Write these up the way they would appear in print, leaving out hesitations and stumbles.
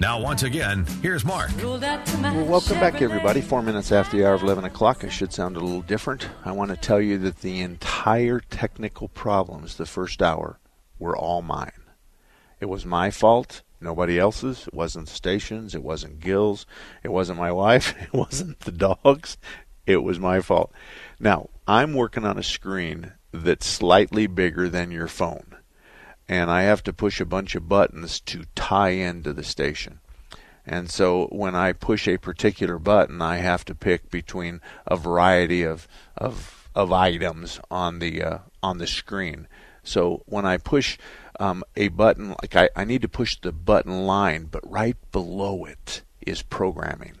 Now, once again, here's Mark. Well, welcome back, everybody. 4 minutes after the hour of 11 o'clock. It should sound a little different. I want to tell you that the entire technical problems the first hour were all mine. It was my fault, nobody else's. It wasn't the stations. It wasn't Gill's. It wasn't my wife. It wasn't the dogs. It was my fault. Now, I'm working on a screen that's slightly bigger than your phone, and I have to push a bunch of buttons to tie into the station. And so when I push a particular button, I have to pick between a variety of items on the screen. So when I push a button, like I need to push the button line, but right below it is programming.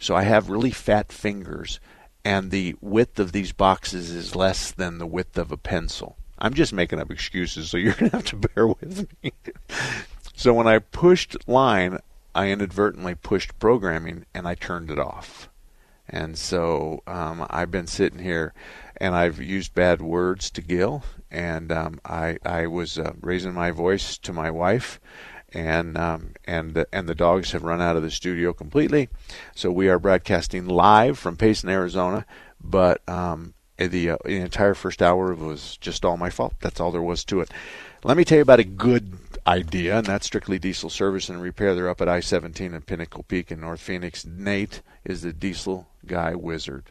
So I have really fat fingers, and the width of these boxes is less than the width of a pencil. I'm just making up excuses, so you're going to have to bear with me. So when I pushed line, I inadvertently pushed programming, and I turned it off. And so I've been sitting here, and I've used bad words to Gil, and I was raising my voice to my wife, and the dogs have run out of the studio completely. So we are broadcasting live from Payson, Arizona, but... The entire first hour was just all my fault. That's all there was to it. Let me tell you about a good idea, and that's Strictly Diesel Service and Repair. They're up at I-17 and Pinnacle Peak in North Phoenix. Nate is the diesel guy wizard.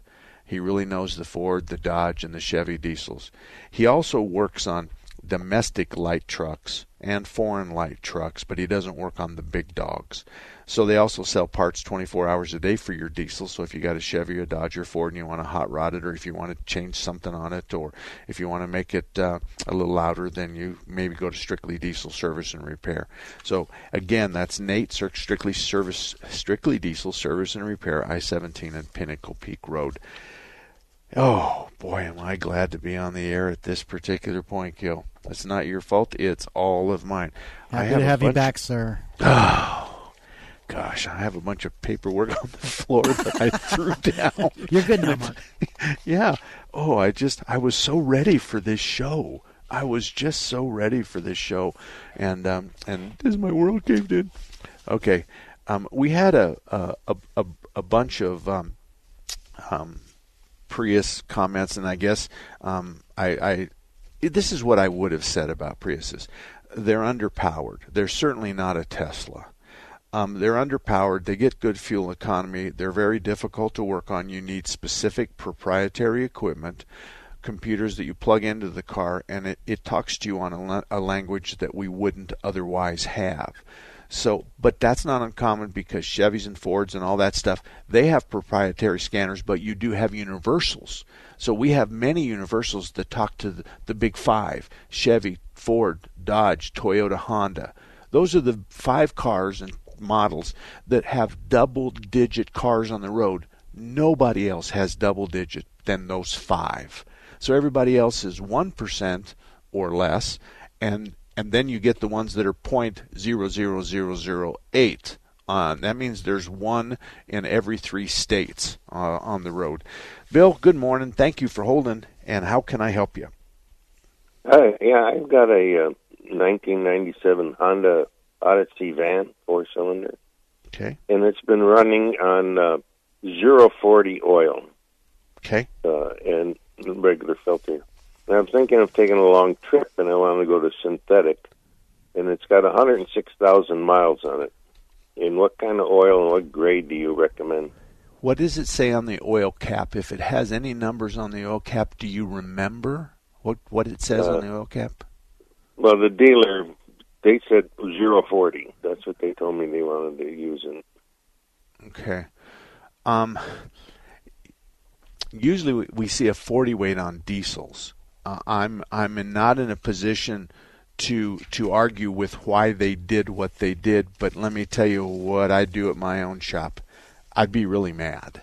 He really knows the Ford, the Dodge, and the Chevy diesels. He also works on domestic light trucks and foreign light trucks, but he doesn't work on the big dogs. So they also sell parts 24 hours a day for your diesel. So if you got a Chevy, a Dodge, or Ford, and you want to hot rod it, or if you want to change something on it, or if you want to make it a little louder, then you maybe go to Strictly Diesel Service and Repair. So again, that's Nate, Strictly Diesel Service and Repair, I-17 and Pinnacle Peak Road. Oh boy, am I glad to be on the air at this particular point, Gil. It's not your fault; it's all of mine. Happy to have you back, sir. Gosh, I have a bunch of paperwork on the floor that I threw down. You're good now, Mark. Yeah. Oh, I was so ready for this show. I was just so ready for this show. And as my world caved in. Okay. We had a bunch of Prius comments, and I guess this is what I would have said about Priuses. They're underpowered. They're certainly not a Tesla. They're underpowered. They get good fuel economy. They're very difficult to work on. You need specific proprietary equipment, computers that you plug into the car, and it talks to you on a language that we wouldn't otherwise have. So, but that's not uncommon because Chevys and Fords and all that stuff, they have proprietary scanners, but you do have universals. So we have many universals that talk to the big five: Chevy, Ford, Dodge, Toyota, Honda. Those are the five cars and models that have double-digit cars on the road. Nobody else has double-digit than those five. So everybody else is 1% or less, and then you get the ones that are 0.00008. That means there's one in every 3 states on the road. Bill, good morning. Thank you for holding, and how can I help you? Yeah, I've got a 1997 Honda Odyssey van, 4-cylinder. Okay. And it's been running on 040 oil. Okay. And regular filter. And I'm thinking of taking a long trip, and I want to go to synthetic. And it's got 106,000 miles on it. And what kind of oil and what grade do you recommend? What does it say on the oil cap? If it has any numbers on the oil cap, do you remember what it says on the oil cap? Well, the dealer, they said 040. That's what they told me they wanted to use. Okay. Usually we see a 40 weight on diesels. I'm not in a position to argue with why they did what they did, but let me tell you what I do at my own shop. I'd be really mad.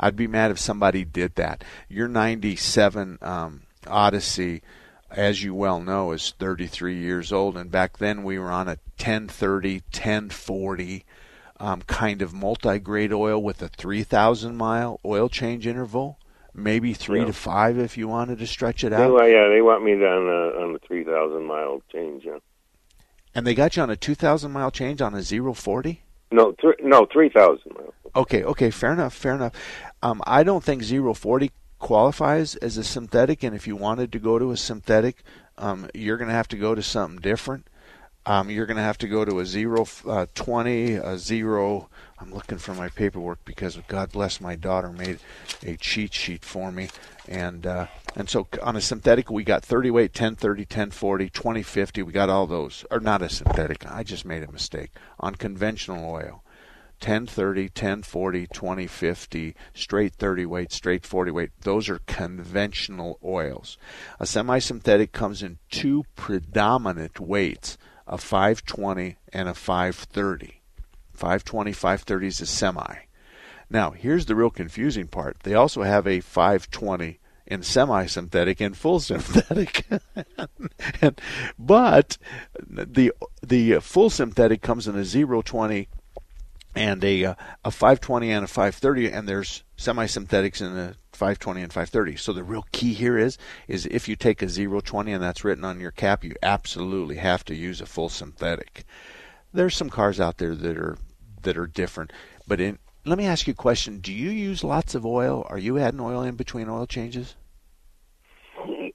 I'd be mad if somebody did that. Your 97 Odyssey, as you well know, is 33 years old, and back then we were on a 1030, 1040 kind of multi-grade oil with a 3,000-mile oil change interval, maybe 3 to 5 if you wanted to stretch it out. Yeah, they want me on the 3,000-mile change. Yeah. And they got you on a 2,000-mile change on a 040? No, 3,000 miles. Okay, fair enough. I don't think 040 qualifies as a synthetic, and if you wanted to go to a synthetic, you're going to have to go to something different. You're going to have to go to a 020, a 0... I'm looking for my paperwork because, God bless, my daughter made a cheat sheet for me. And so on a synthetic, we got 30 weight, 1030, 1040, 2050. We got all those. Or not a synthetic. I just made a mistake. On conventional oil, 1030, 1040, 2050, straight 30 weight, straight 40 weight. Those are conventional oils. A semi-synthetic comes in two predominant weights, a 520 and a 530. 520, 530 is a semi. Now, here's the real confusing part. They also have a 520 in semi-synthetic and full synthetic. But the full synthetic comes in a 020 and a 520 and a 530, and there's semi-synthetics in a 520 and 530. So the real key here is if you take a 020 and that's written on your cap, you absolutely have to use a full synthetic. There's some cars out there that are different, but let me ask you a question. Do you use lots of oil? Are you adding oil in between oil changes?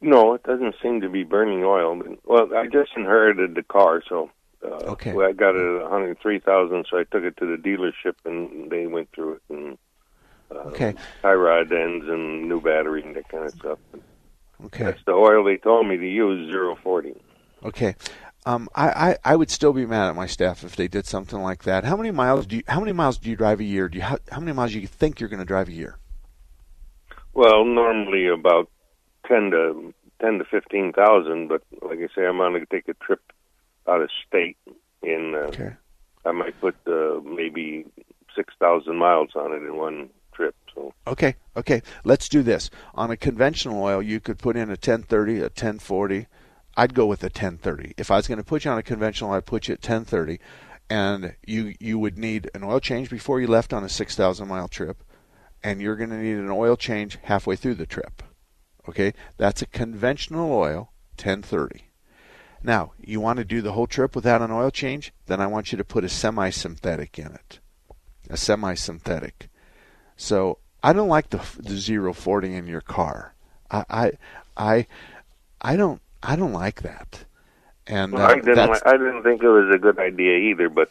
No, it doesn't seem to be burning oil. Well, I just inherited the car, so okay. I got it at $103,000, so I took it to the dealership, and they went through it, and tie rod ends and new battery and that kind of stuff. Okay. That's the oil they told me to use, 040. Okay. I would still be mad at my staff if they did something like that. How many miles do you drive a year? How many miles do you think you're going to drive a year? Well, normally about 10 to 15,000, but like I say, I'm going to take a trip out of state, and I might put maybe 6,000 miles on it in one trip. So okay, let's do this. On a conventional oil, you could put in a 1030, a 1040. I'd go with a 1030. If I was going to put you on a conventional, I'd put you at 1030, and you would need an oil change before you left on a 6,000-mile trip, and you're going to need an oil change halfway through the trip. Okay? That's a conventional oil, 1030. Now, you want to do the whole trip without an oil change? Then I want you to put a semi-synthetic in it. A semi-synthetic. So I don't like the 040 in your car. I don't like that, and I didn't think it was a good idea either. But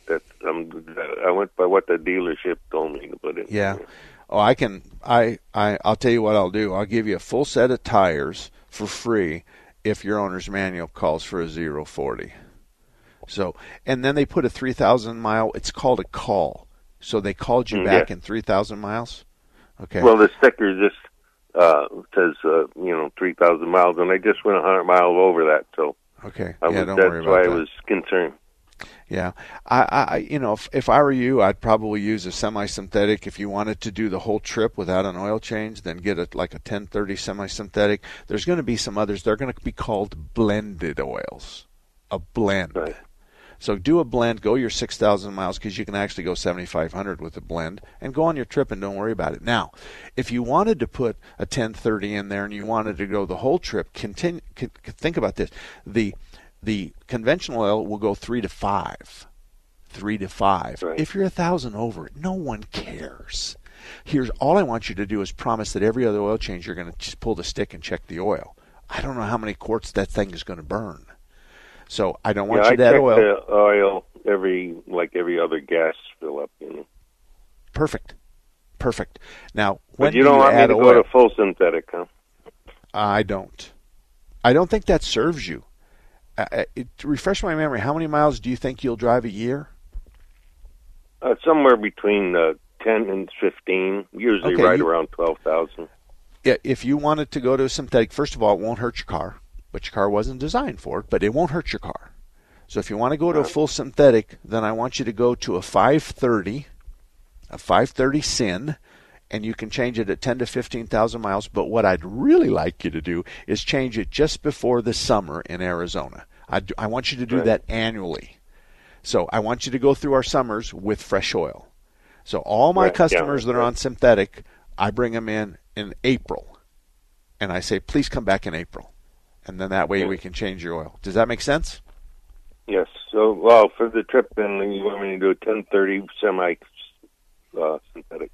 I went by what the dealership told me to put in. Yeah. Oh, I'll tell you what I'll do. I'll give you a full set of tires for free if your owner's manual calls for a 040. So, and then they put a 3,000-mile. It's called a call. So they called you back in 3,000 miles. Okay. Well, the sticker just. Says 3,000 miles, and I just went 100 miles over that, so don't worry about that. That's why I was concerned. Yeah, if I were you, I'd probably use a semi-synthetic. If you wanted to do the whole trip without an oil change, then get a 1030 semi-synthetic. There's going to be some others. They're going to be called blended oils, a blend. Right. So do a blend, go your 6,000 miles, because you can actually go 7,500 with a blend, and go on your trip and don't worry about it. Now, if you wanted to put a 1030 in there and you wanted to go the whole trip, think about this. The conventional oil will go 3 to 5. Right. If you're 1,000 over, no one cares. Here's all I want you to do is promise that every other oil change you're going to pull the stick and check the oil. I don't know how many quarts that thing is going to burn. So I don't want you to add oil. The oil every other gas fill up. Perfect. Perfect. Now, when do you add oil? But you don't want me to go to full synthetic, huh? I don't. I don't think that serves you. To refresh my memory, how many miles do you think you'll drive a year? Somewhere between 10 and 15, usually around 12,000. Yeah, if you wanted to go to a synthetic, first of all, it won't hurt your car, but your car wasn't designed for it, but it won't hurt your car. So if you want to go to a full synthetic, then I want you to go to a 530 SIN, and you can change it at 10 to 15,000 miles. But what I'd really like you to do is change it just before the summer in Arizona. I want you to do that annually. So I want you to go through our summers with fresh oil. So all my customers that are on synthetic, I bring them in April, and I say, please come back in April. And then that way we can change your oil. Does that make sense? Yes. So, well, for the trip, then you want me to do a 1030 semi-synthetic.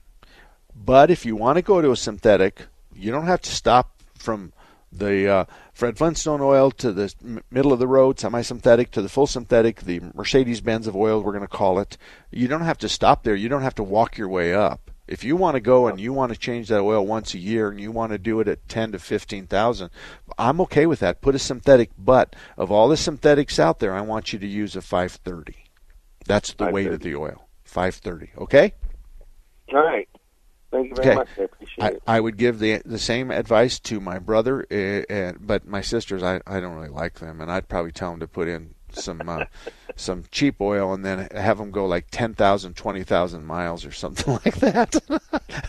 But if you want to go to a synthetic, you don't have to stop from the Fred Flintstone oil to the middle of the road, semi-synthetic to the full synthetic, the Mercedes-Benz of oil, we're going to call it. You don't have to stop there. You don't have to walk your way up. If you want to go and you want to change that oil once a year and you want to do it at 10 to 15,000, I'm okay with that. Put a synthetic, but of all the synthetics out there, I want you to use a 530. That's the weight of the oil, 530. Okay? All right. Thank you very much. I appreciate it. I would give the same advice to my brother, but my sisters, I don't really like them, and I'd probably tell them to put in some cheap oil and then have them go like 10,000, 20,000 miles or something like that.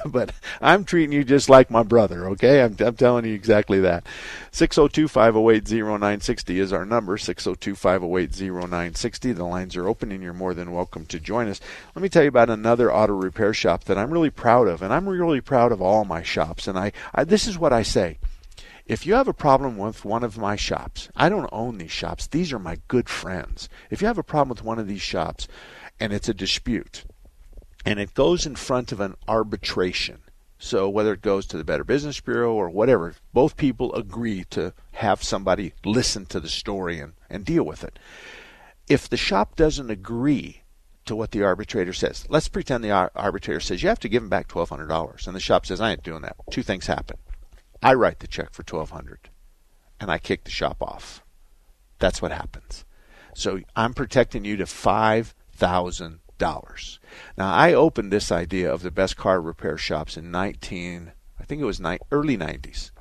But I'm treating you just like my brother, okay? I'm telling you exactly that. 602-508-0960 is our number, 602-508-0960. The lines are open, and you're more than welcome to join us. Let me tell you about another auto repair shop that I'm really proud of, and I'm really proud of all my shops. And I this is what I say. If you have a problem with one of my shops, I don't own these shops. These are my good friends. If you have a problem with one of these shops and it's a dispute and it goes in front of an arbitration, so whether it goes to the Better Business Bureau or whatever, both people agree to have somebody listen to the story and deal with it. If the shop doesn't agree to what the arbitrator says, let's pretend the arbitrator says you have to give him back $1,200 and the shop says, I ain't doing that. Two things happen. I write the check for $1,200, and I kick the shop off. That's what happens. So I'm protecting you to $5,000. Now, I opened this idea of the best car repair shops in early 90s.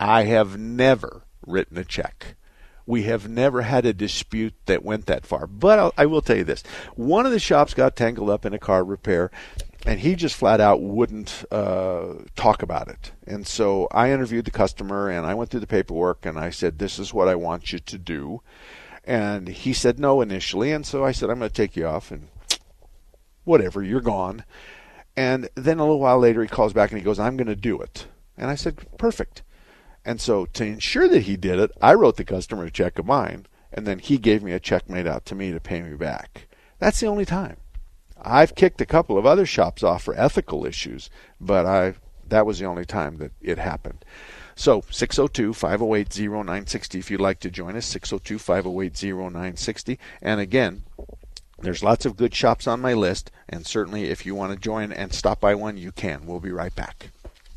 I have never written a check. We have never had a dispute that went that far. But I will tell you this. One of the shops got tangled up in a car repair, and he just flat out wouldn't talk about it. And so I interviewed the customer, and I went through the paperwork, and I said, this is what I want you to do. And he said no initially, and so I said, I'm going to take you off, and whatever, you're gone. And then a little while later, he calls back, and he goes, I'm going to do it. And I said, perfect. And so to ensure that he did it, I wrote the customer a check of mine, and then he gave me a check made out to me to pay me back. That's the only time. I've kicked a couple of other shops off for ethical issues, but that was the only time that it happened. So 602-508-0960 if you'd like to join us, 602-508-0960. And again, there's lots of good shops on my list, and certainly if you want to join and stop by one, you can. We'll be right back.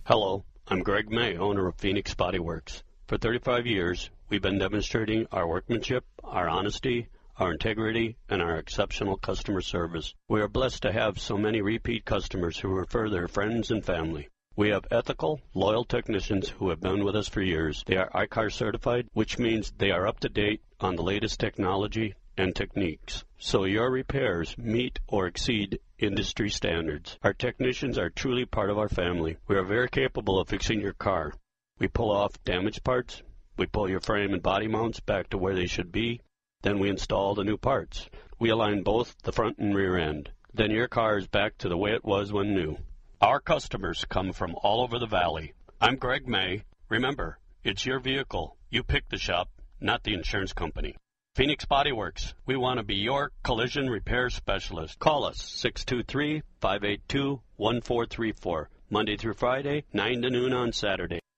Hello, I'm Greg May, owner of Phoenix Body Works. For 35 years, we've been demonstrating our workmanship, our honesty, our integrity, and our exceptional customer service. We are blessed to have so many repeat customers who refer their friends and family. We have ethical, loyal technicians who have been with us for years. They are ICAR certified, which means they are up to date on the latest technology and techniques, so your repairs meet or exceed industry standards. Our technicians are truly part of our family. We are very capable of fixing your car. We pull off damaged parts. We pull your frame and body mounts back to where they should be. Then we install the new parts. We align both the front and rear end. Then your car is back to the way it was when new. Our customers come from all over the valley. I'm Greg May. Remember, it's your vehicle. You pick the shop, not the insurance company. Phoenix Body Works. We want to be your collision repair specialist. Call us, 623-582-1434, Monday through Friday, 9 to noon on Saturday.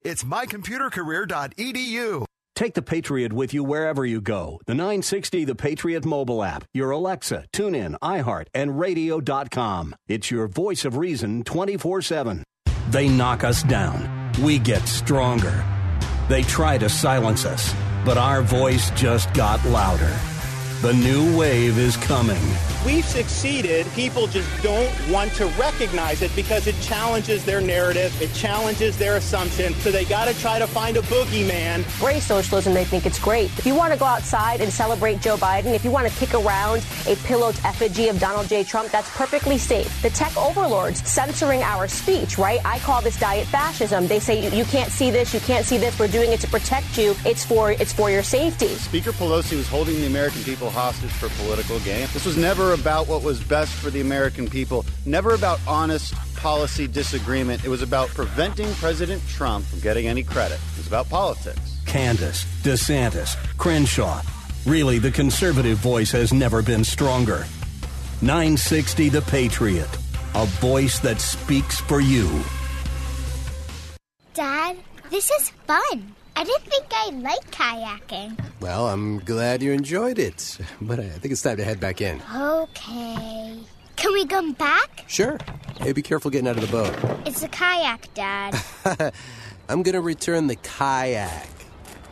It's mycomputercareer.edu. Take the Patriot with you wherever you go. The 960 The Patriot mobile app, your Alexa, TuneIn, iHeart, and radio.com. It's your voice of reason 24/7. They knock us down. We get stronger. They try to silence us, but our voice just got louder. The new wave is coming. We've succeeded. People just don't want to recognize it because it challenges their narrative. It challenges their assumption. So they got to try to find a boogeyman. Embrace socialism. They think it's great. If you want to go outside and celebrate Joe Biden, if you want to kick around a pillowed effigy of Donald J. Trump, that's perfectly safe. The tech overlords censoring our speech, right? I call this diet fascism. They say you can't see this. You can't see this. We're doing it to protect you. It's for your safety. Speaker Pelosi was holding the American people hostage for political gain. This was never about what was best for the American people, never about honest policy disagreement. It was about preventing President Trump from getting any credit. It was about politics. Candace, DeSantis, Crenshaw. Really, the conservative voice has never been stronger. 960 The Patriot, a voice that speaks for you. Dad, this is fun. I didn't think I liked kayaking. Well, I'm glad you enjoyed it, but I think it's time to head back in. Okay. Can we come back? Sure. Hey, be careful getting out of the boat. It's a kayak, Dad. I'm going to return the kayak.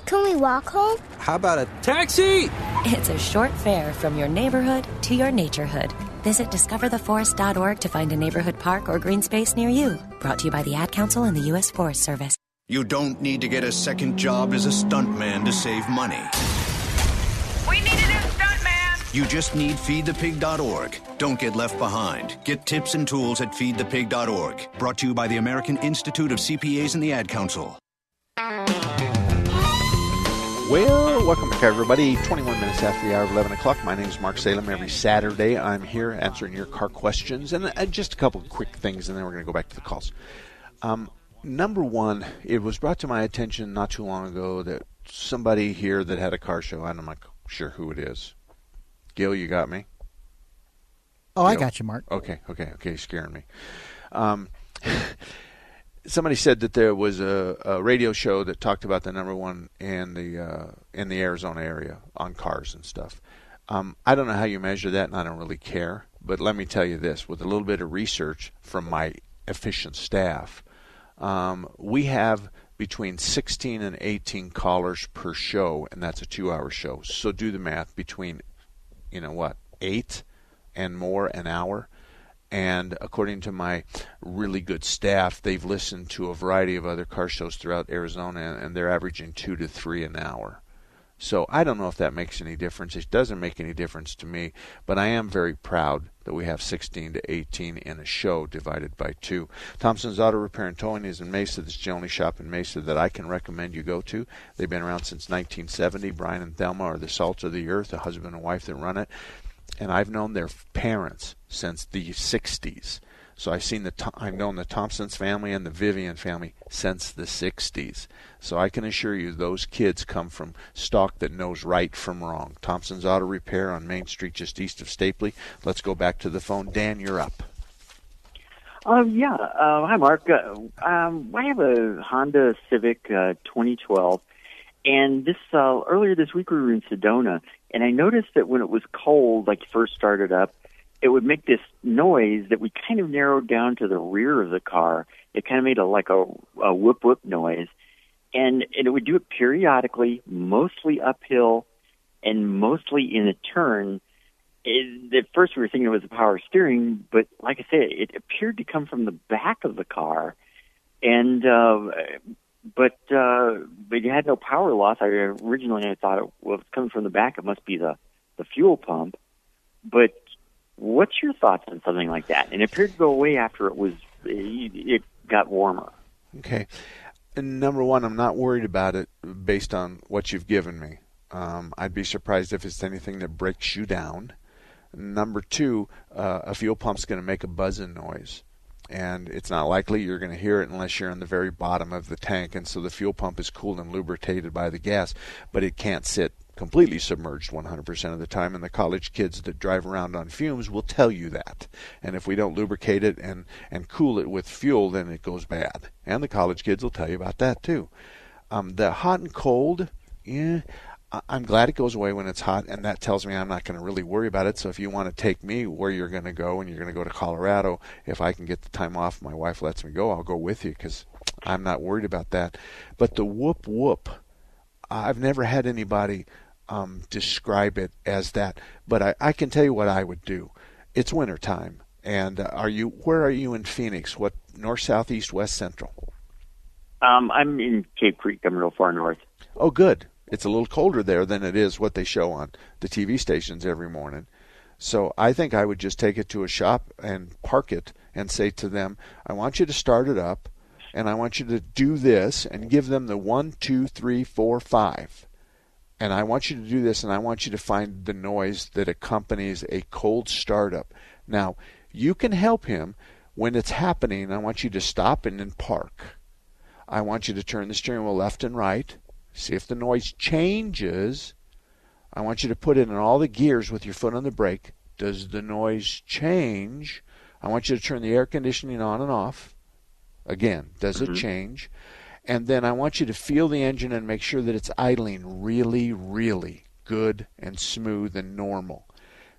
Can we walk home? How about a taxi? It's a short fare from your neighborhood to your naturehood. Visit discovertheforest.org to find a neighborhood park or green space near you. Brought to you by the Ad Council and the U.S. Forest Service. You don't need to get a second job as a stuntman to save money. We need a new stuntman! You just need feedthepig.org. Don't get left behind. Get tips and tools at feedthepig.org. Brought to you by the American Institute of CPAs and the Ad Council. Well, welcome back, everybody. 21 minutes after the hour of 11 o'clock. My name is Mark Salem. Every Saturday, I'm here answering your car questions. And just a couple of quick things, and then we're going to go back to the calls. Number one, it was brought to my attention not too long ago that somebody here that had a car show, and I'm not sure who it is. Gil, you got me? Oh, Gil. I got you, Mark. Okay, you're scaring me. Somebody said that there was a radio show that talked about the number one in the Arizona area on cars and stuff. I don't know how you measure that, and I don't really care, but let me tell you this. With a little bit of research from my efficient staff, we have between 16 and 18 callers per show, and that's a 2-hour show. So do the math between, 8 and more an hour. And according to my really good staff, they've listened to a variety of other car shows throughout Arizona, and they're averaging 2 to 3 an hour. So I don't know if that makes any difference. It doesn't make any difference to me, but I am very proud that we have 16 to 18 in a show divided by 2. Thompson's Auto Repair and Towing is in Mesa. This is the only shop in Mesa that I can recommend you go to. They've been around since 1970. Brian and Thelma are the salt of the earth, a husband and wife that run it. And I've known their parents since the 60s. So I've known the Thompson's family and the Vivian family since the 60s. So I can assure you those kids come from stock that knows right from wrong. Thompson's Auto Repair on Main Street just east of Stapley. Let's go back to the phone. Dan, you're up. Hi, Mark. I have a Honda Civic 2012. And this earlier this week we were in Sedona. And I noticed that when it was cold, like first started up, it would make this noise that we kind of narrowed down to the rear of the car. It kind of made a whoop whoop noise, and it would do it periodically, mostly uphill, and mostly in a turn. At first, we were thinking it was the power steering, but like I said, it appeared to come from the back of the car, but you had no power loss. I originally thought it was coming from the back. It must be the fuel pump, but what's your thoughts on something like that? And it appeared to go away after it got warmer. Okay. number one, I'm not worried about it based on what you've given me. I'd be surprised if it's anything that breaks you down. Number two, a fuel pump's going to make a buzzing noise, and it's not likely you're going to hear it unless you're in the very bottom of the tank, and so the fuel pump is cooled and lubricated by the gas, but it can't sit completely submerged 100% of the time, and the college kids that drive around on fumes will tell you that. And if we don't lubricate it and cool it with fuel, then it goes bad. And the college kids will tell you about that too. The hot and cold, yeah, I'm glad it goes away when it's hot, and that tells me I'm not going to really worry about it. So if you want to take me where you're going to go, and you're going to go to Colorado, if I can get the time off, my wife lets me go, I'll go with you because I'm not worried about that. But the whoop whoop, I've never had anybody describe it as that. But I can tell you what I would do. It's winter time, and where are you in Phoenix? What, north, south, east, west, central? I'm in Cave Creek. I'm real far north. Oh, good. It's a little colder there than it is what they show on the TV stations every morning. So I think I would just take it to a shop and park it and say to them, I want you to start it up, and I want you to do this, and give them the 1, 2, 3, 4, 5. And I want you to do this, and I want you to find the noise that accompanies a cold startup. Now, you can help him when it's happening. I want you to stop and then park. I want you to turn the steering wheel left and right. See if the noise changes. I want you to put it in all the gears with your foot on the brake. Does the noise change? I want you to turn the air conditioning on and off. Again, does it change? And then I want you to feel the engine and make sure that it's idling really, really good and smooth and normal.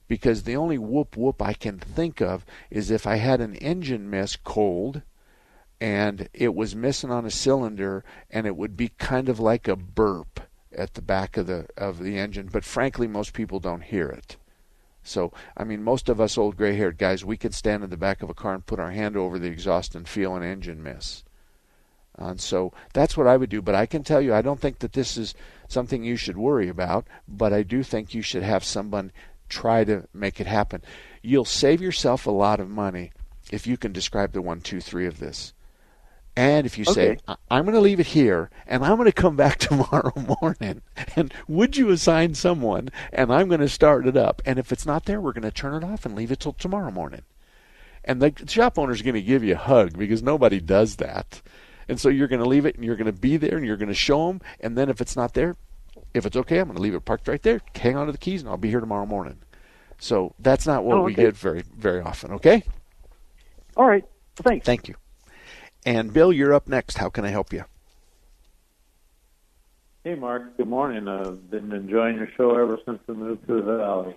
Because the only whoop whoop I can think of is if I had an engine miss cold, and it was missing on a cylinder, and it would be kind of like a burp at the back of the engine. But frankly, most people don't hear it. So, I mean, most of us old gray-haired guys, we can stand in the back of a car and put our hand over the exhaust and feel an engine miss. And so that's what I would do. But I can tell you, I don't think that this is something you should worry about, but I do think you should have someone try to make it happen. You'll save yourself a lot of money if you can describe the 1, 2, 3 of this. And if you say, I'm going to leave it here, and I'm going to come back tomorrow morning, and would you assign someone, and I'm going to start it up. And if it's not there, we're going to turn it off and leave it till tomorrow morning. And the shop owner's going to give you a hug because nobody does that. And so you're going to leave it, and you're going to be there, and you're going to show them. And then if it's not there, if it's okay, I'm going to leave it parked right there. Hang on to the keys, and I'll be here tomorrow morning. So that's not what we get very, very often, okay? All right. Well, thanks. Thank you. And, Bill, you're up next. How can I help you? Hey, Mark. Good morning. I've been enjoying your show ever since we moved to the valley.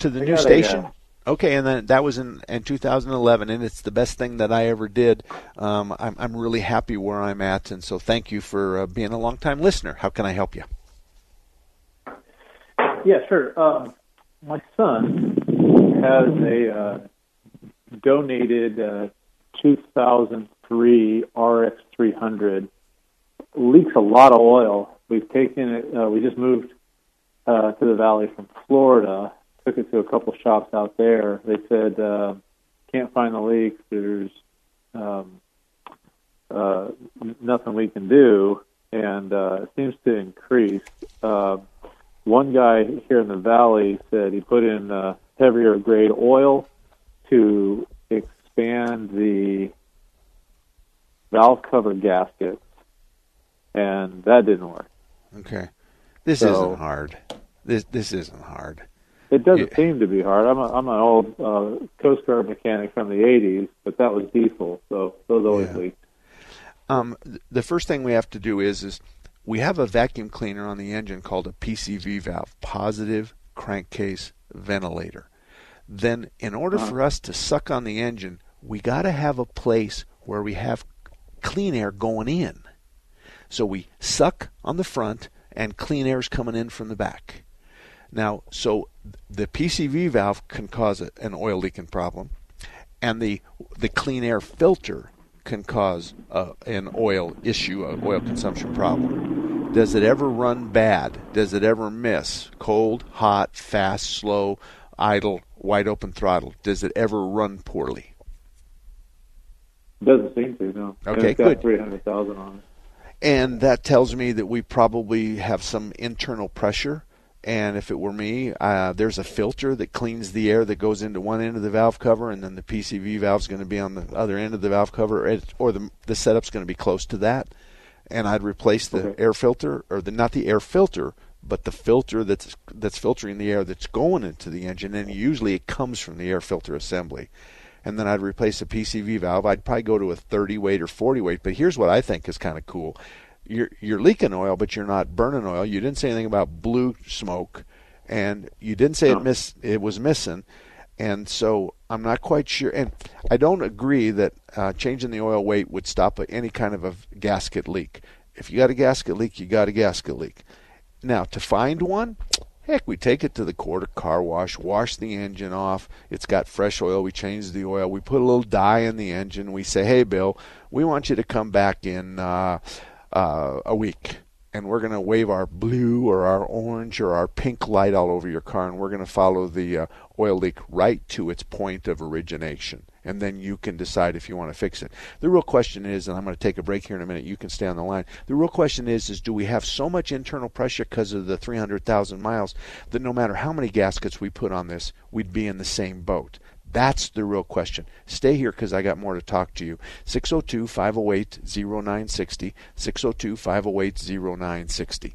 To the new station? Okay, and then that was in 2011, and it's the best thing that I ever did. I'm really happy where I'm at, and so thank you for being a long-time listener. How can I help you? Yeah, sure. My son has a... donated 2003 RX300. Leaks a lot of oil. We've taken it. We just moved to the valley from Florida. Took it to a couple shops out there. They said can't find the leak. There's nothing we can do, and it seems to increase. One guy here in the valley said he put in heavier grade oil to expand the valve cover gaskets, and that didn't work. Okay. This isn't hard. It doesn't seem to be hard. I'm an old Coast Guard mechanic from the 80s, but that was diesel, so those always leaked. The first thing we have to do is we have a vacuum cleaner on the engine called a PCV valve, positive crankcase ventilator. Then in order for us to suck on the engine, we got to have a place where we have clean air going in. So we suck on the front, and clean air is coming in from the back. Now, so the PCV valve can cause an oil leaking problem, and the clean air filter can cause an oil issue, an oil consumption problem. Does it ever run bad? Does it ever miss? Cold, hot, fast, slow, idle, wide open throttle. Does it ever run poorly? Doesn't seem to, no. Okay, it's got good. 300,000 on it. And that tells me that we probably have some internal pressure. And if it were me, there's a filter that cleans the air that goes into one end of the valve cover, and then the PCV valve's going to be on the other end of the valve cover, or the setup's going to be close to that. And I'd replace the air filter, or not the air filter, but the filter that's filtering the air that's going into the engine, and usually it comes from the air filter assembly. And then I'd replace the PCV valve. I'd probably go to a 30 weight or 40 weight. But here's what I think is kind of cool. You're leaking oil, but you're not burning oil. You didn't say anything about blue smoke, and you didn't say it was missing. And so I'm not quite sure. And I don't agree that changing the oil weight would stop any kind of a gasket leak. If you got a gasket leak, you got a gasket leak. Now, to find one, heck, we take it to the quarter car wash, wash the engine off. It's got fresh oil. We change the oil. We put a little dye in the engine. We say, hey, Bill, we want you to come back in a week, and we're going to wave our blue or our orange or our pink light all over your car, and we're going to follow the oil leak right to its point of origination. And then you can decide if you want to fix it. The real question is, and I'm going to take a break here in a minute, you can stay on the line. The real question is do we have so much internal pressure because of the 300,000 miles that no matter how many gaskets we put on this, we'd be in the same boat? That's the real question. Stay here because I got more to talk to you. 602-508-0960, 602-508-0960.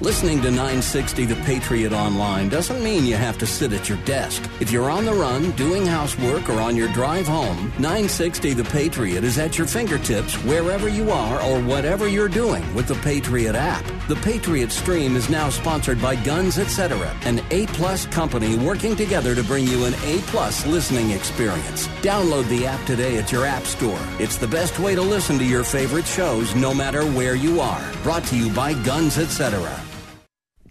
Listening to 960 The Patriot online doesn't mean you have to sit at your desk. If you're on the run, doing housework, or on your drive home, 960 The Patriot is at your fingertips wherever you are or whatever you're doing with the Patriot app. The Patriot Stream is now sponsored by Guns Etc., an A-plus company working together to bring you an A-plus listening experience. Download the app today at your app store. It's the best way to listen to your favorite shows no matter where you are. Brought to you by Guns Etc.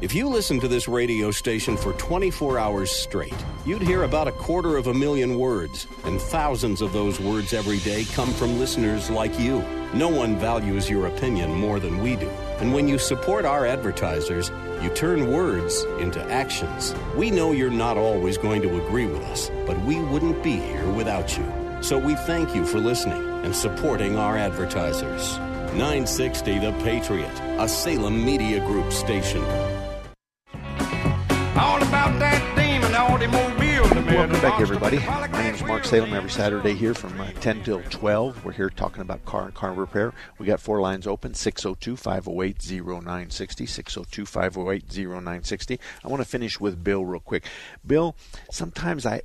If you listened to this radio station for 24 hours straight, you'd hear about 250,000 words, and thousands of those words every day come from listeners like you. No one values your opinion more than we do. And when you support our advertisers, you turn words into actions. We know you're not always going to agree with us, but we wouldn't be here without you. So we thank you for listening and supporting our advertisers. 960 The Patriot, a Salem Media Group station. All about that demon, welcome back, everybody. My name is Mark Salem. Every Saturday here from 10 till 12, we're here talking about car and car repair. We got four lines open, 602-508-0960, 602-508-0960. I want to finish with Bill real quick. Bill, sometimes I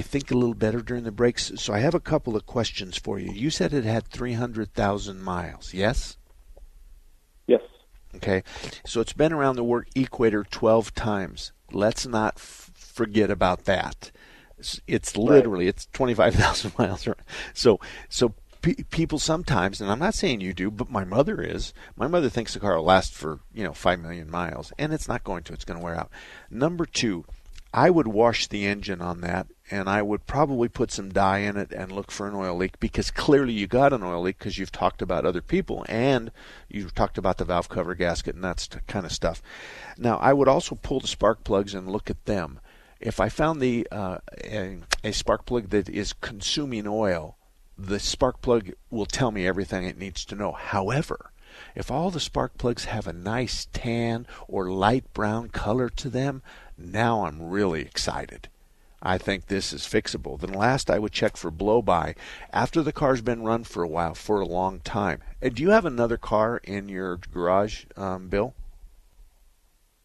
think a little better during the breaks, so I have a couple of questions for you. You said it had 300,000 miles, yes? Yes. Okay, so it's been around the word equator 12 times. Let's not forget about that. It's literally, it's 25,000 miles. So people sometimes, and I'm not saying you do, but my mother is. My mother thinks the car will last for, 5 million miles, and it's not going to. It's going to wear out. Number two, I would wash the engine on that, and I would probably put some dye in it and look for an oil leak, because clearly you got an oil leak because you've talked about other people and you've talked about the valve cover gasket and that kind of stuff. Now, I would also pull the spark plugs and look at them. If I found a spark plug that is consuming oil, the spark plug will tell me everything it needs to know. However, if all the spark plugs have a nice tan or light brown color to them, now I'm really excited. I think this is fixable. Then last, I would check for blow-by after the car's been run for a while, for a long time. Do you have another car in your garage, Bill?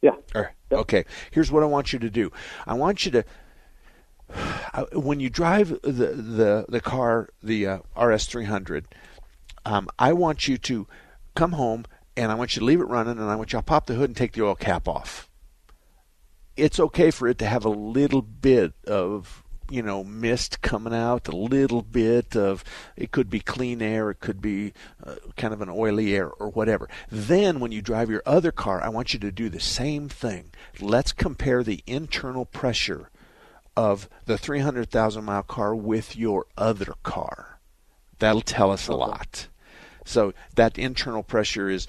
Yeah. All right. Yep. Okay. Here's what I want you to do. I want you to, when you drive the car, the RS300, I want you to come home, and I want you to leave it running, and I want you to pop the hood and take the oil cap off. It's okay for it to have a little bit of, mist coming out, a little bit of, it could be clean air, it could be kind of an oily air or whatever. Then when you drive your other car, I want you to do the same thing. Let's compare the internal pressure of the 300,000 mile car with your other car. That'll tell us a lot. So that internal pressure is,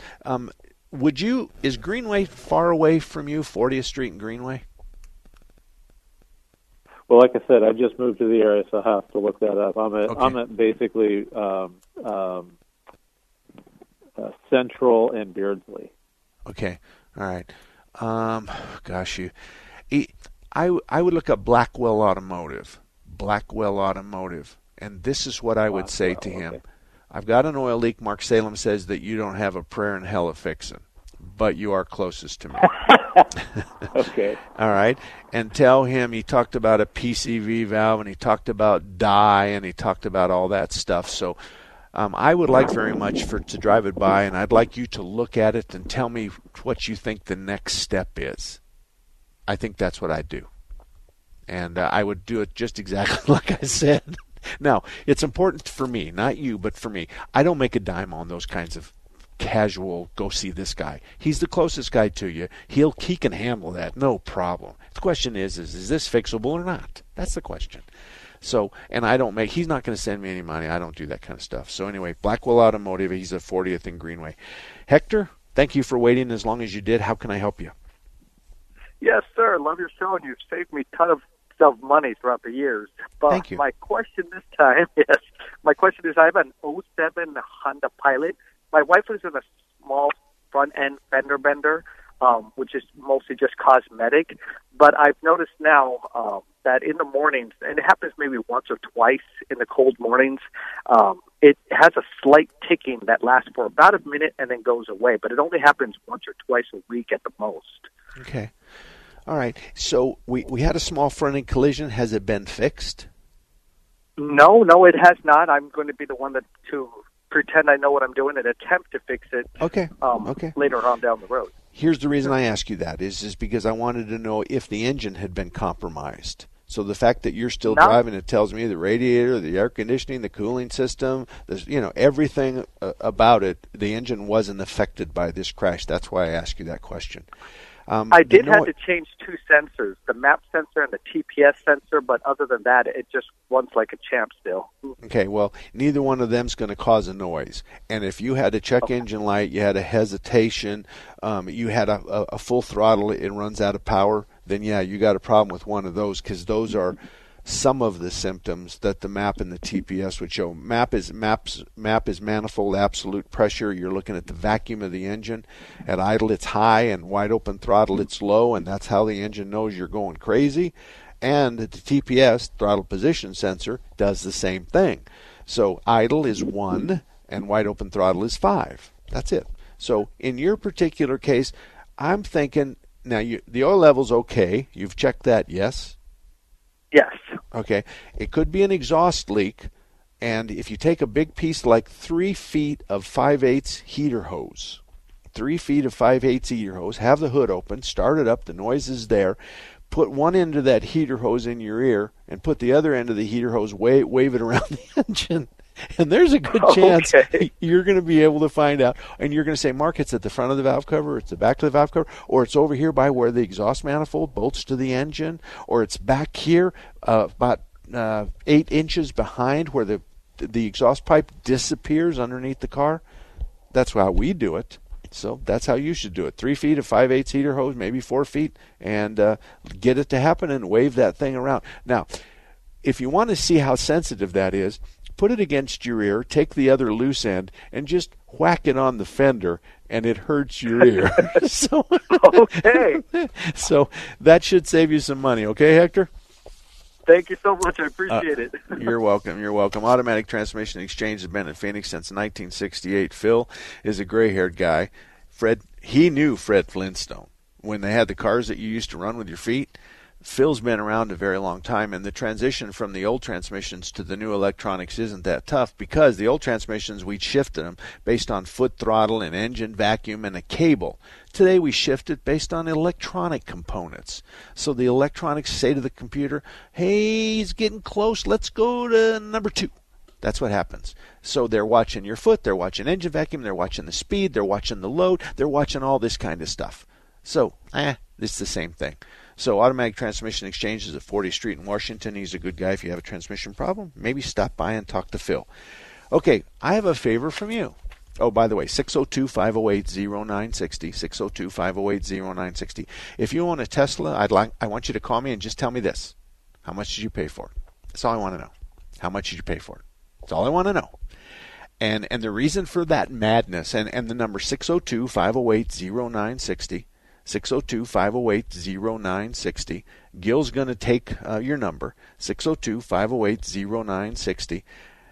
is Greenway far away from you, 40th Street and Greenway? Well, like I said, I just moved to the area, so I have to look that up. I'm at basically Central and Beardsley. Okay, all right. I would look up Blackwell Automotive, and this is what I would say to him. Okay. I've got an oil leak. Mark Salem says that you don't have a prayer in hell of fixing, but you are closest to me. Okay. All right. And tell him he talked about a PCV valve, and he talked about dye, and he talked about all that stuff. So I would like very much to drive it by, and I'd like you to look at it and tell me what you think the next step is. I think that's what I'd do. And I would do it just exactly like I said. Now, it's important for me, not you, but for me. I don't make a dime on those kinds of casual, go see this guy. He's the closest guy to you. He can handle that, no problem. The question is this fixable or not? That's the question. So, and he's not going to send me any money. I don't do that kind of stuff. So anyway, Blackwell Automotive, he's at 40th and Greenway. Hector, thank you for waiting as long as you did. How can I help you? Yes, sir. Love your show, and you've saved me a ton of money throughout the years. But thank you. My question is I have an 07 Honda Pilot. My wife lives in a small front end fender bender, which is mostly just cosmetic. But I've noticed now that in the mornings, and it happens maybe once or twice in the cold mornings, it has a slight ticking that lasts for about a minute and then goes away. But it only happens once or twice a week at the most. Okay. All right, so we had a small front-end collision. Has it been fixed? No, it has not. I'm going to be the one to pretend I know what I'm doing and attempt to fix it later on down the road. Here's the reason I ask you that is because I wanted to know if the engine had been compromised. So the fact that you're still driving, it tells me the radiator, the air conditioning, the cooling system, you know, everything about it, the engine wasn't affected by this crash. That's why I asked you that question. I did have to change two sensors, the MAP sensor and the TPS sensor, but other than that, it just runs like a champ still. Okay, well, neither one of them's going to cause a noise. And if you had a check engine light, you had a hesitation, you had a full throttle, it runs out of power, then yeah, you got a problem with one of those, because those are some of the symptoms that the MAP and the TPS would show. MAP is manifold absolute pressure. You're looking at the vacuum of the engine. At idle, it's high, and wide open throttle, it's low, and that's how the engine knows you're going crazy. And the TPS, throttle position sensor, does the same thing. So idle is 1, and wide open throttle is 5. That's it. So in your particular case, I'm thinking, now the oil level's okay. You've checked that, yes? Yes. Okay. It could be an exhaust leak, and if you take a big piece like 3 feet of 5/8 heater hose, 3 feet of 5/8 heater hose, have the hood open, start it up, the noise is there, put one end of that heater hose in your ear, and put the other end of the heater hose, wave it around the engine. And there's a good chance you're going to be able to find out. And you're going to say, Mark, it's at the front of the valve cover, it's the back of the valve cover, or it's over here by where the exhaust manifold bolts to the engine, or it's back here about 8 inches behind where the exhaust pipe disappears underneath the car. That's how we do it. So that's how you should do it. 3 feet of 5/8 heater hose, maybe 4 feet, and get it to happen and wave that thing around. Now, if you want to see how sensitive that is, put it against your ear, take the other loose end, and just whack it on the fender, and it hurts your ear. So that should save you some money. Okay, Hector? Thank you so much. I appreciate it. You're welcome. You're welcome. Automatic Transmission Exchange has been in Phoenix since 1968. Phil is a gray-haired guy. Fred, he knew Fred Flintstone when they had the cars that you used to run with your feet. Phil's been around a very long time, and the transition from the old transmissions to the new electronics isn't that tough, because the old transmissions, we shifted them based on foot throttle and engine vacuum and a cable. Today we shift it based on electronic components. So the electronics say to the computer, hey, he's getting close, let's go to number 2. That's what happens. So they're watching your foot, they're watching engine vacuum, they're watching the speed, they're watching the load, they're watching all this kind of stuff. So, it's the same thing. So Automatic Transmission Exchange is at 40th Street in Washington. He's a good guy. If you have a transmission problem, maybe stop by and talk to Phil. Okay, I have a favor from you. Oh, by the way, 602-508-0960, 602-508-0960. If you own a Tesla, I want you to call me and just tell me this. How much did you pay for it? That's all I want to know. How much did you pay for it? That's all I want to know. And the reason for that madness, and the number 602-508-0960, 602-508-0960. Gil's going to take your number, 602-508-0960.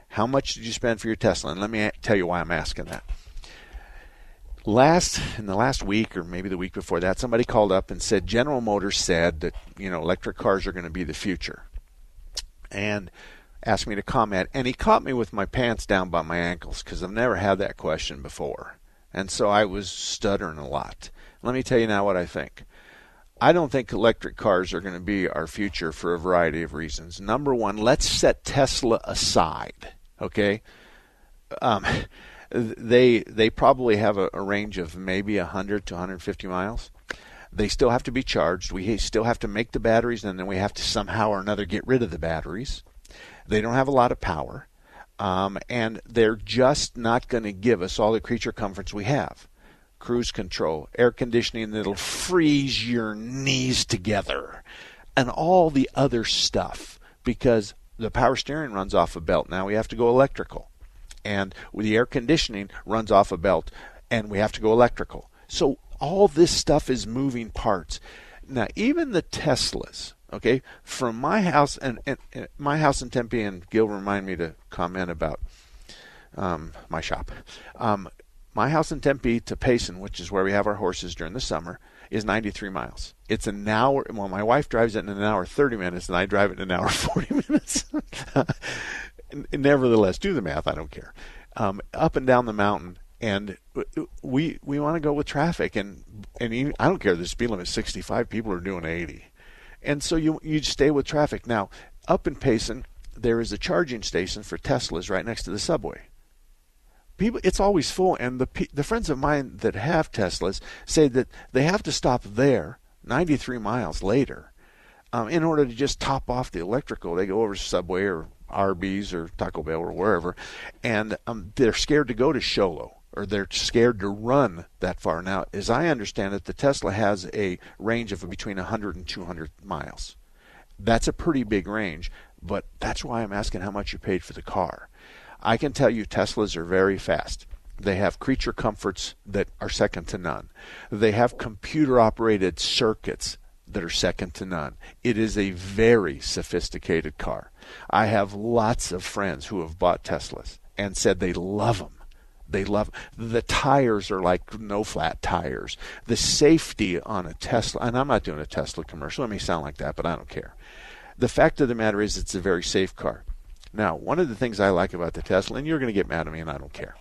How much did you spend for your Tesla? And let me tell you why I'm asking that. In the last week, or maybe the week before that, somebody called up and said General Motors said that, you know, electric cars are going to be the future, and asked me to comment. And he caught me with my pants down by my ankles, because I've never had that question before. And so I was stuttering a lot. Let me tell you now what I think. I don't think electric cars are going to be our future for a variety of reasons. Number one, let's set Tesla aside, okay? They probably have a range of maybe 100 to 150 miles. They still have to be charged. We still have to make the batteries, and then we have to somehow or another get rid of the batteries. They don't have a lot of power, and they're just not going to give us all the creature comforts we have. Cruise control, air conditioning that'll freeze your knees together, and all the other stuff, because the power steering runs off a belt. Now we have to go electrical. And the air conditioning runs off a belt, and we have to go electrical. So all this stuff is moving parts. Now, even the Teslas, okay, from my house, and my house in Tempe, and Gil remind me to comment about my shop. My house in Tempe to Payson, which is where we have our horses during the summer, is 93 miles. It's an hour. Well, my wife drives it in an hour 30 minutes, and I drive it in an hour 40 minutes. Nevertheless, do the math. I don't care. Up and down the mountain, and we want to go with traffic, and I don't care. The speed limit is 65. People are doing 80. And so you stay with traffic. Now, up in Payson, there is a charging station for Teslas right next to the subway. People, it's always full, and the friends of mine that have Teslas say that they have to stop there 93 miles later in order to just top off the electrical. They go over to Subway or Arby's or Taco Bell or wherever, and they're scared to go to Sholo, or they're scared to run that far. Now, as I understand it, the Tesla has a range of between 100 and 200 miles. That's a pretty big range, but that's why I'm asking how much you paid for the car. I can tell you Teslas are very fast. They have creature comforts that are second to none. They have computer-operated circuits that are second to none. It is a very sophisticated car. I have lots of friends who have bought Teslas and said they love them. They love the tires are like no flat tires. The safety on a Tesla, and I'm not doing a Tesla commercial. It may sound like that, but I don't care. The fact of the matter is it's a very safe car. Now, one of the things I like about the Tesla, and you're going to get mad at me, and I don't care.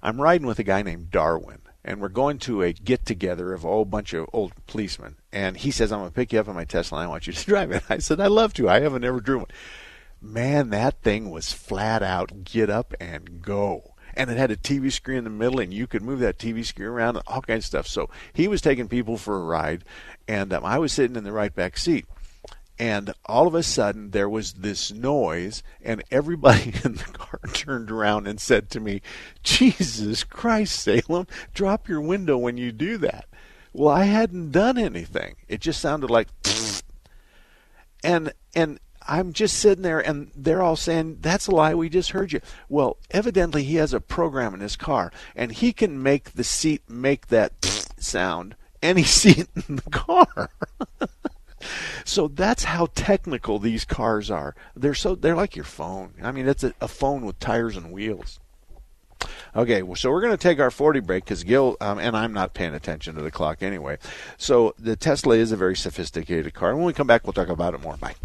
I'm riding with a guy named Darwin, and we're going to a get-together of a whole bunch of old policemen. And he says, I'm going to pick you up in my Tesla, and I want you to drive it. I said, I'd love to. I haven't ever driven one. Man, that thing was flat out get up and go. And it had a TV screen in the middle, and you could move that TV screen around and all kinds of stuff. So he was taking people for a ride, and I was sitting in the right back seat. And all of a sudden, there was this noise, and everybody in the car turned around and said to me, Jesus Christ, Salem, drop your window when you do that. Well, I hadn't done anything. It just sounded like, pfft. And I'm just sitting there, and they're all saying, that's a lie, we just heard you. Well, evidently he has a program in his car, and he can make the seat make that sound, any seat in the car. So that's how technical these cars are. They're like your phone. I mean, it's a phone with tires and wheels. Okay, well, so we're going to take our 40 break because Gil, and I'm not paying attention to the clock anyway. So the Tesla is a very sophisticated car. And when we come back, we'll talk about it more. Bye.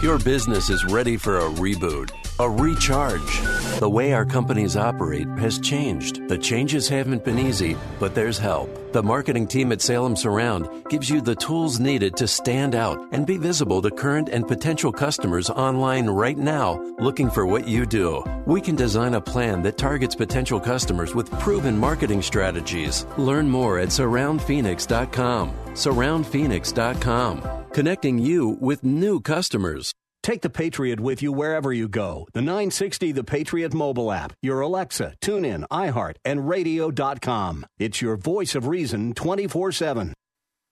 Your business is ready for a reboot, a recharge. The way our companies operate has changed. The changes haven't been easy, but there's help. The marketing team at Salem Surround gives you the tools needed to stand out and be visible to current and potential customers online right now looking for what you do. We can design a plan that targets potential customers with proven marketing strategies. Learn more at surroundphoenix.com. Surroundphoenix.com. Connecting you with new customers. Take the Patriot with you wherever you go. The 960 The Patriot mobile app, your Alexa, TuneIn, iHeart, and Radio.com. It's your voice of reason 24/7.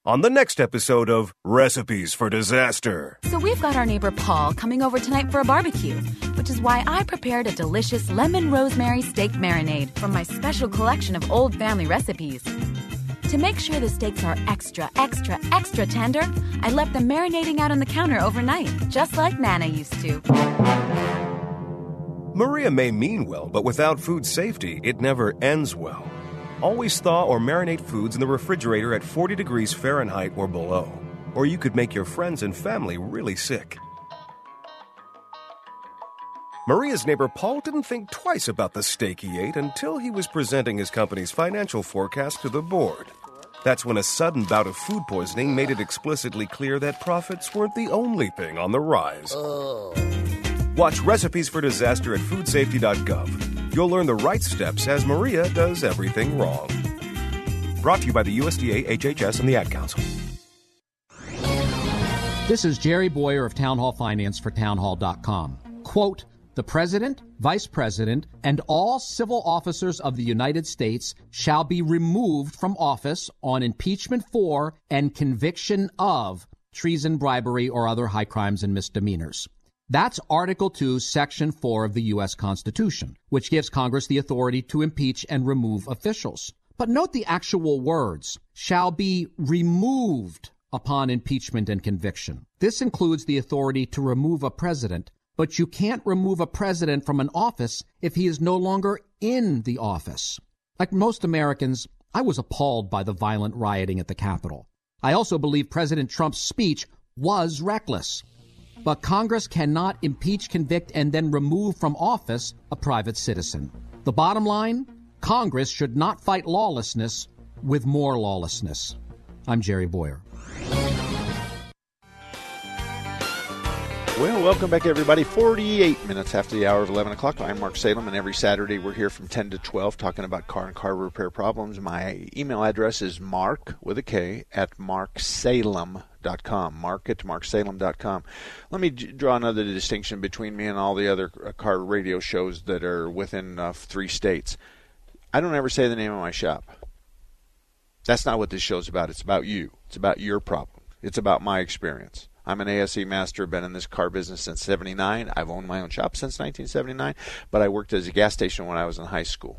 On the next episode of Recipes for Disaster. So we've got our neighbor Paul coming over tonight for a barbecue, which is why I prepared a delicious lemon rosemary steak marinade from my special collection of old family recipes. To make sure the steaks are extra, extra, extra tender, I left them marinating out on the counter overnight, just like Nana used to. Maria may mean well, but without food safety, it never ends well. Always thaw or marinate foods in the refrigerator at 40 degrees Fahrenheit or below, or you could make your friends and family really sick. Maria's neighbor Paul didn't think twice about the steak he ate until he was presenting his company's financial forecast to the board. That's when a sudden bout of food poisoning made it explicitly clear that profits weren't the only thing on the rise. Oh. Watch Recipes for Disaster at foodsafety.gov. You'll learn the right steps as Maria does everything wrong. Brought to you by the USDA, HHS, and the Ad Council. This is Jerry Boyer of Town Hall Finance for townhall.com. Quote, "The President, Vice President, and all civil officers of the United States shall be removed from office on impeachment for and conviction of treason, bribery, or other high crimes and misdemeanors." That's Article 2, Section 4 of the U.S. Constitution, which gives Congress the authority to impeach and remove officials. But note the actual words, shall be removed upon impeachment and conviction. This includes the authority to remove a president. But you can't remove a president from an office if he is no longer in the office. Like most Americans, I was appalled by the violent rioting at the Capitol. I also believe President Trump's speech was reckless. But Congress cannot impeach, convict, and then remove from office a private citizen. The bottom line, Congress should not fight lawlessness with more lawlessness. I'm Jerry Boyer. Well, welcome back, everybody. 48 minutes after the hour of 11 o'clock. I'm Mark Salem, and every Saturday we're here from 10 to 12 talking about car and car repair problems. My email address is mark, with a K, at marksalem.com. Mark at marksalem.com. Let me draw another distinction between me and all the other car radio shows that are within 3 states. I don't ever say the name of my shop. That's not what this show's about. It's about you. It's about your problem. It's about my experience. I'm an ASE master, been in this car business since 79. I've owned my own shop since 1979, but I worked as a gas station when I was in high school.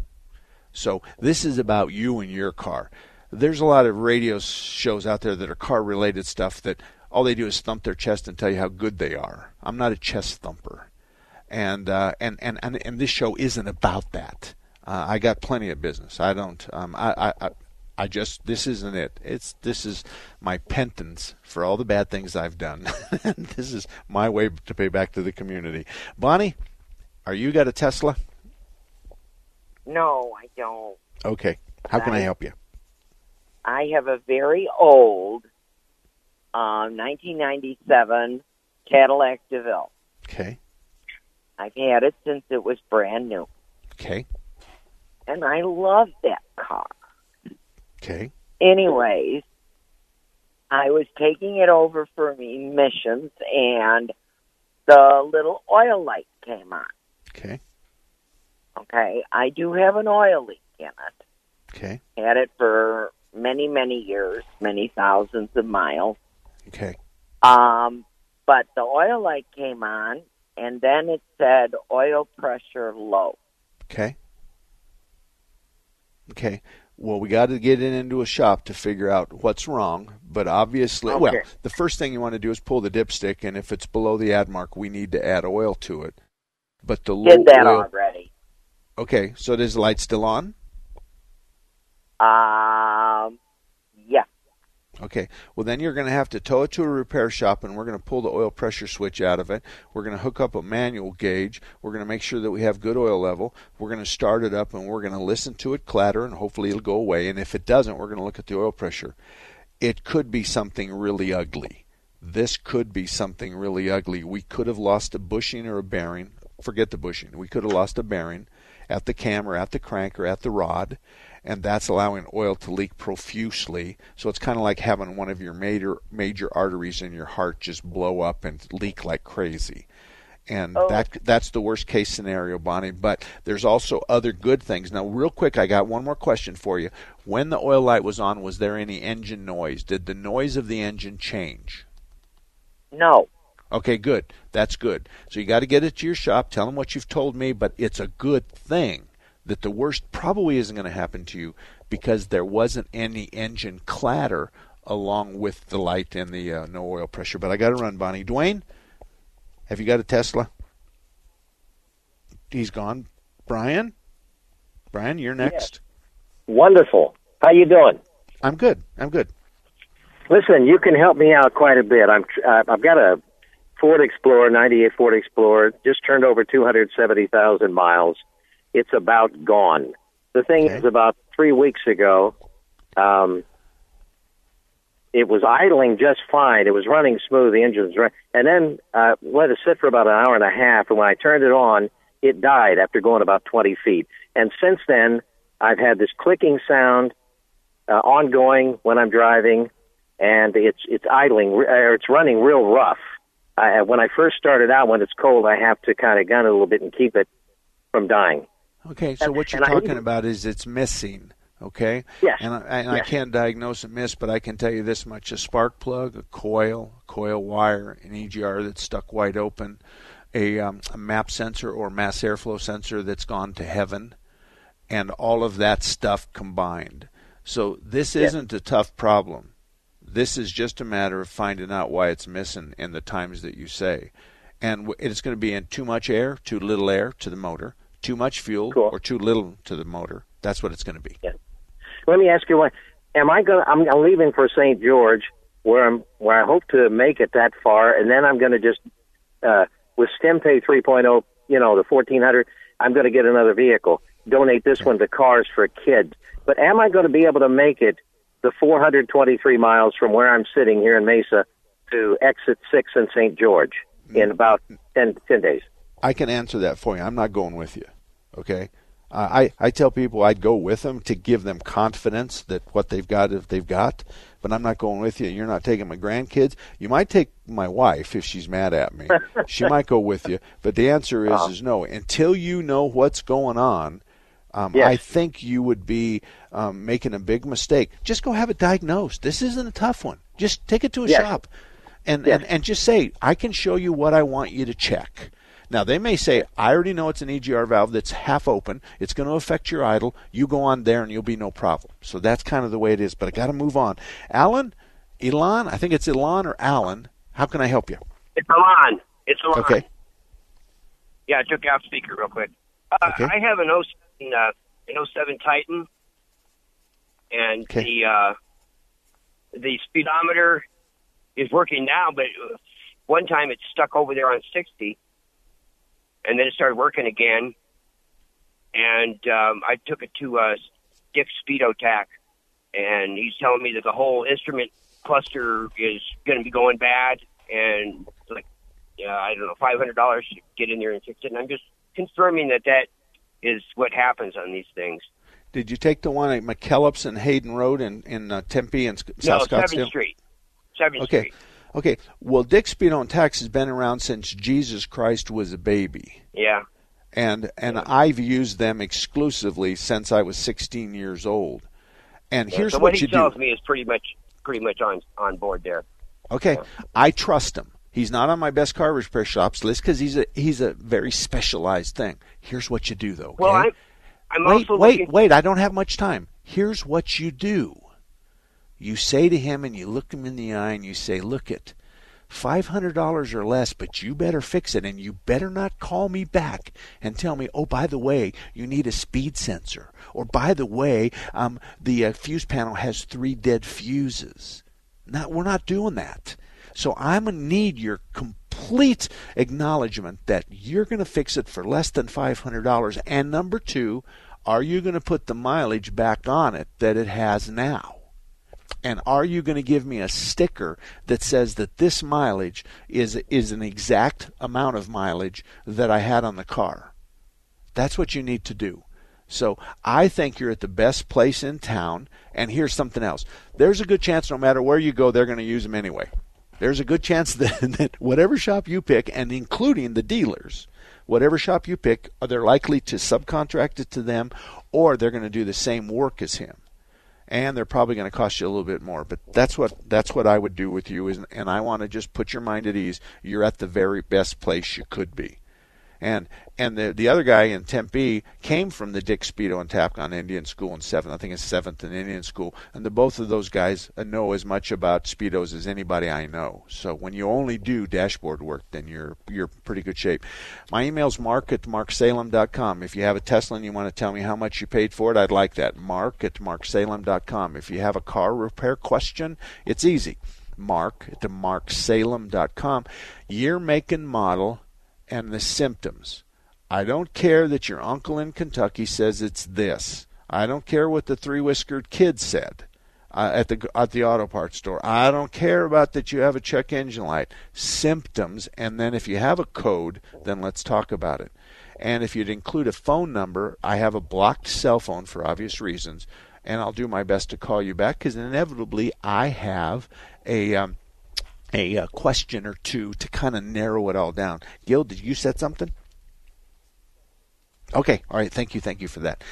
So this is about you and your car. There's a lot of radio shows out there that are car-related stuff that all they do is thump their chest and tell you how good they are. I'm not a chest thumper. And this show isn't about that. I got plenty of business. I don't this isn't it. This is my penance for all the bad things I've done. This is my way to pay back to the community. Bonnie, are you got a Tesla? No, I don't. Okay. How can I help you? I have a very old 1997 Cadillac DeVille. Okay. I've had it since it was brand new. Okay. And I love that car. Okay. Anyways, I was taking it over for emissions, and the little oil light came on. Okay. Okay. I do have an oil leak in it. Okay. Had it for many, many years, many thousands of miles. Okay. But the oil light came on, and then it said oil pressure low. Okay. Okay. Well, we got to get it into a shop to figure out what's wrong. But obviously, okay. Well, the first thing you want to do is pull the dipstick, and if it's below the ad mark, we need to add oil to it. But the did that oil already? Okay, so is the light still on? Yeah. Okay. Well, then you're going to have to tow it to a repair shop, and we're going to pull the oil pressure switch out of it. We're going to hook up a manual gauge. We're going to make sure that we have good oil level. We're going to start it up, and we're going to listen to it clatter, and hopefully it'll go away. And if it doesn't, we're going to look at the oil pressure. It could be something really ugly. This could be something really ugly. We could have lost a bushing or a bearing. Forget the bushing. We could have lost a bearing at the cam or at the crank or at the rod. And that's allowing oil to leak profusely. So it's kind of like having one of your major arteries in your heart just blow up and leak like crazy. And that's the worst case scenario, Bonnie. But there's also other good things. Now, real quick, I got one more question for you. When the oil light was on, was there any engine noise? Did the noise of the engine change? No. Okay, good. That's good. So you got to get it to your shop. Tell them what you've told me, but it's a good thing that the worst probably isn't going to happen to you because there wasn't any engine clatter along with the light and the no oil pressure. But I got to run, Bonnie. Dwayne, have you got a Tesla? He's gone. Brian? Brian, you're next. Yes. Wonderful. How you doing? I'm good. I'm good. Listen, you can help me out quite a bit. I've got a Ford Explorer, 98 Ford Explorer, just turned over 270,000 miles. It's about gone. The thing is, about 3 weeks ago, it was idling just fine. It was running smooth. The engine was running. And then let it sit for about an hour and a half. And when I turned it on, it died after going about 20 feet. And since then, I've had this clicking sound ongoing when I'm driving. And it's idling, or it's running real rough. When I first started out, when it's cold, I have to kind of gun it a little bit and keep it from dying. Okay, so what you're talking about is it's missing, okay? Yes. And I can't diagnose a miss, but I can tell you this much. A spark plug, a coil wire, an EGR that's stuck wide open, a MAP sensor or mass airflow sensor that's gone to heaven, and all of that stuff combined. So this isn't a tough problem. This is just a matter of finding out why it's missing in the times that you say. And it's going to be in too much air, too little air to the motor, too much fuel, or too little to the motor. That's what it's going to be. Yeah. Let me ask you one. I'm leaving for St. George, where I hope to make it that far, and then I'm going to just with Tempe 3.0, the 1400. I'm going to get another vehicle. Donate this one to Cars for Kids. But am I going to be able to make it the 423 miles from where I'm sitting here in Mesa to exit 6 in St. George? in about 10 days. I can answer that for you. I'm not going with you, okay? I tell people I'd go with them to give them confidence that what they've got, if they've got, but I'm not going with you. You're not taking my grandkids. You might take my wife if she's mad at me. She might go with you, but the answer is no. Until you know what's going on, yes. I think you would be making a big mistake. Just go have it diagnosed. This isn't a tough one. Just take it to a yes. shop and, yes. and just say, I can show you what I want you to check. Now, they may say, I already know it's an EGR valve that's half open. It's going to affect your idle. You go on there and you'll be no problem. So that's kind of the way it is, but I got to move on. Elon, I think it's Elon or Alan. How can I help you? It's Elon. Okay. Yeah, I took out speaker real quick. Okay. I have an 07 Titan, and okay. The speedometer is working now, but one time it's stuck over there on 60. And then it started working again, and I took it to Dick Speedo Tach, and he's telling me that the whole instrument cluster is going to be going bad, and like I don't know, $500 to get in there and fix it. And I'm just confirming that that is what happens on these things. Did you take the one at McKellips and Hayden Road in Tempe and South Scottsdale? No, 7th Street. 7th okay. Street. Okay, well, Dick Speedo Tach has been around since Jesus Christ was a baby. Yeah. And I've used them exclusively since I was 16 years old. And here's so what you do. What he tells me is pretty much on board there. Okay, yeah. I trust him. He's not on my best car repair shops list because he's a very specialized thing. Here's what you do, though. Okay? Well, wait, I don't have much time. Here's what you do. You say to him and you look him in the eye and you say, look it, $500 or less, but you better fix it and you better not call me back and tell me, oh, by the way, you need a speed sensor. Or by the way, the fuse panel has 3 dead fuses. No, we're not doing that. So I'm going to need your complete acknowledgement that you're going to fix it for less than $500. And number 2, are you going to put the mileage back on it that it has now? And are you going to give me a sticker that says that this mileage is an exact amount of mileage that I had on the car? That's what you need to do. So I think you're at the best place in town. And here's something else. There's a good chance no matter where you go, they're going to use them anyway. There's a good chance that whatever shop you pick, and including the dealers, whatever shop you pick, they're likely to subcontract it to them or they're going to do the same work as him. And they're probably going to cost you a little bit more. But that's what I would do with you, and I want to just put your mind at ease. You're at the very best place you could be. And the other guy in Tempe came from the Dick Speedo and Tach on Indian School in 7th. I think it's 7th and Indian School. And the both of those guys know as much about Speedos as anybody I know. So when you only do dashboard work, then you're pretty good shape. My email's mark@marksalem.com. If you have a Tesla and you want to tell me how much you paid for it, I'd like that. Mark@marksalem.com. If you have a car repair question, it's easy. Mark@marksalem.com. Year, make, and model. And the symptoms. I don't care that your uncle in Kentucky says it's this. I don't care what the three-whiskered kid said at the auto parts store. I don't care about that you have a check engine light. Symptoms, and then if you have a code, then let's talk about it. And if you'd include a phone number, I have a blocked cell phone for obvious reasons, and I'll do my best to call you back because inevitably I have a question or two to kind of narrow it all down. Gil, did you set something? Okay. All right. Thank you for that.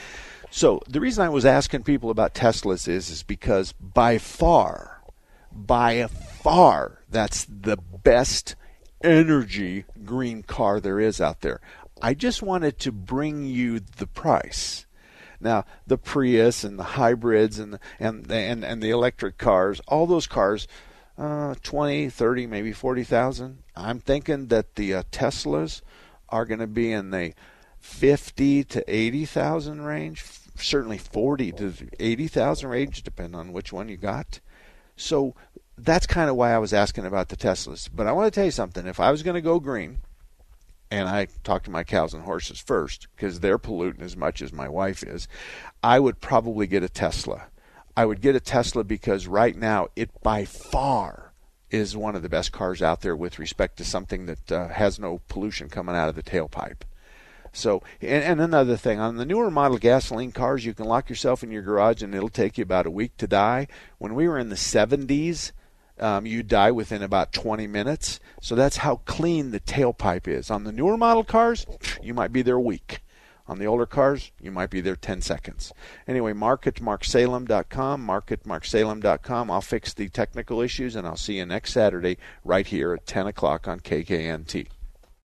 So the reason I was asking people about Teslas is because by far, that's the best energy green car there is out there. I just wanted to bring you the price. Now, the Prius and the hybrids and the electric cars, all those cars, 20, 30, maybe 40,000. I'm thinking that the Teslas are going to be in the 50 to 80,000 range, certainly 40 to 80,000 range, depending on which one you got. So that's kind of why I was asking about the Teslas. But I want to tell you something. If I was going to go green, and I talk to my cows and horses first because they're polluting as much as my wife is, I would probably get a Tesla. I would get a Tesla because right now it by far is one of the best cars out there with respect to something that has no pollution coming out of the tailpipe. So, and another thing, on the newer model gasoline cars, you can lock yourself in your garage and it'll take you about a week to die. When we were in the 70s, you die within about 20 minutes. So that's how clean the tailpipe is. On the newer model cars, you might be there a week. On the older cars, you might be there 10 seconds. Anyway, Mark at marksalem.com, Mark at marksalem.com. I'll fix the technical issues, and I'll see you next Saturday right here at 10 o'clock on KKNT.